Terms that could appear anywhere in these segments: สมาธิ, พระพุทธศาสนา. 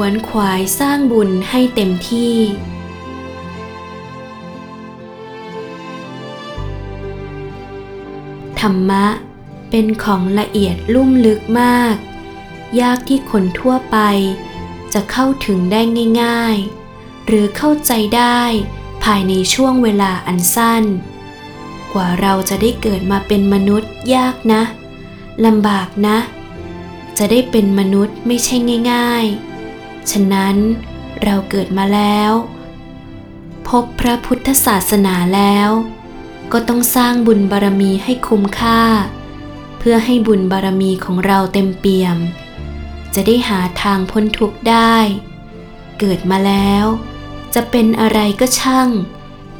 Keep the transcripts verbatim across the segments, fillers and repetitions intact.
วนขวายสร้างบุญให้เต็มที่ธรรมะเป็นของละเอียดลุ่มลึกมากยากที่คนทั่วไปจะเข้าถึงได้ง่ายๆหรือเข้าใจได้ภายในช่วงเวลาอันสั้นกว่าเราจะได้เกิดมาเป็นมนุษย์ยากนะลำบากนะจะได้เป็นมนุษย์ไม่ใช่ง่ายๆฉะนั้นเราเกิดมาแล้วพบพระพุทธศาสนาแล้วก็ต้องสร้างบุญบารมีให้คุ้มค่าเพื่อให้บุญบารมีของเราเต็มเปี่ยมจะได้หาทางพ้นทุกข์ได้เกิดมาแล้วจะเป็นอะไรก็ช่าง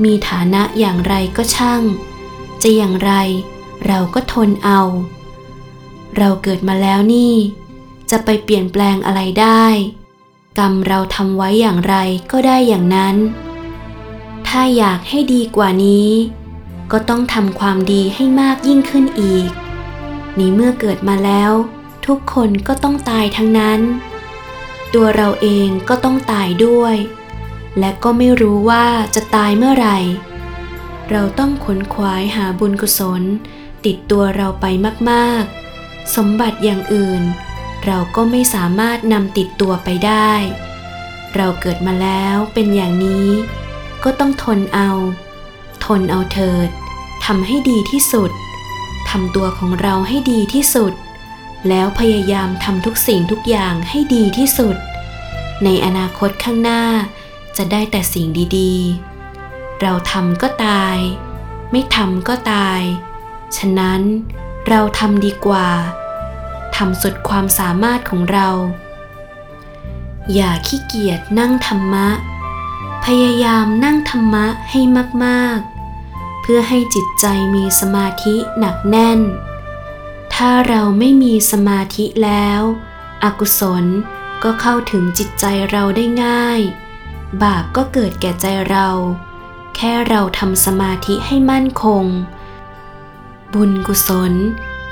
มีฐานะอย่างไรก็ช่างจะอย่างไรเราก็ทนเอาเราเกิดมาแล้วนี่จะไปเปลี่ยนแปลงอะไรได้กรรมเราทำไว้อย่างไรก็ได้อย่างนั้นถ้าอยากให้ดีกว่านี้ก็ต้องทำความดีให้มากยิ่งขึ้นอีกนี่เมื่อเกิดมาแล้วทุกคนก็ต้องตายทั้งนั้นตัวเราเองก็ต้องตายด้วยและก็ไม่รู้ว่าจะตายเมื่อไหร่เราต้องขวนขวายหาบุญกุศลติดตัวเราไปมากๆสมบัติอย่างอื่นเราก็ไม่สามารถนำติดตัวไปได้เราเกิดมาแล้วเป็นอย่างนี้ก็ต้องทนเอาทนเอาเถิดทำให้ดีที่สุดทำตัวของเราให้ดีที่สุดแล้วพยายามทำทุกสิ่งทุกอย่างให้ดีที่สุดในอนาคตข้างหน้าจะได้แต่สิ่งดีๆเราทำก็ตายไม่ทำก็ตายฉะนั้นเราทำดีกว่าทำสุดความสามารถของเราอย่าขี้เกียจนั่งธรรมะพยายามนั่งธรรมะให้มากๆเพื่อให้จิตใจมีสมาธิหนักแน่นถ้าเราไม่มีสมาธิแล้วอกุศลก็เข้าถึงจิตใจเราได้ง่ายบาปก็เกิดแก่ใจเราแค่เราทำสมาธิให้มั่นคงบุญกุศล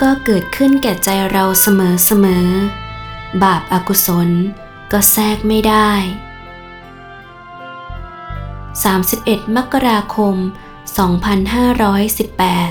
ก็เกิดขึ้นแก่ใจเราเสมอเสมอบาปอกุศลก็แทรกไม่ได้สามสิบเอ็ดมกราคมสองพันห้าร้อยสิบแปด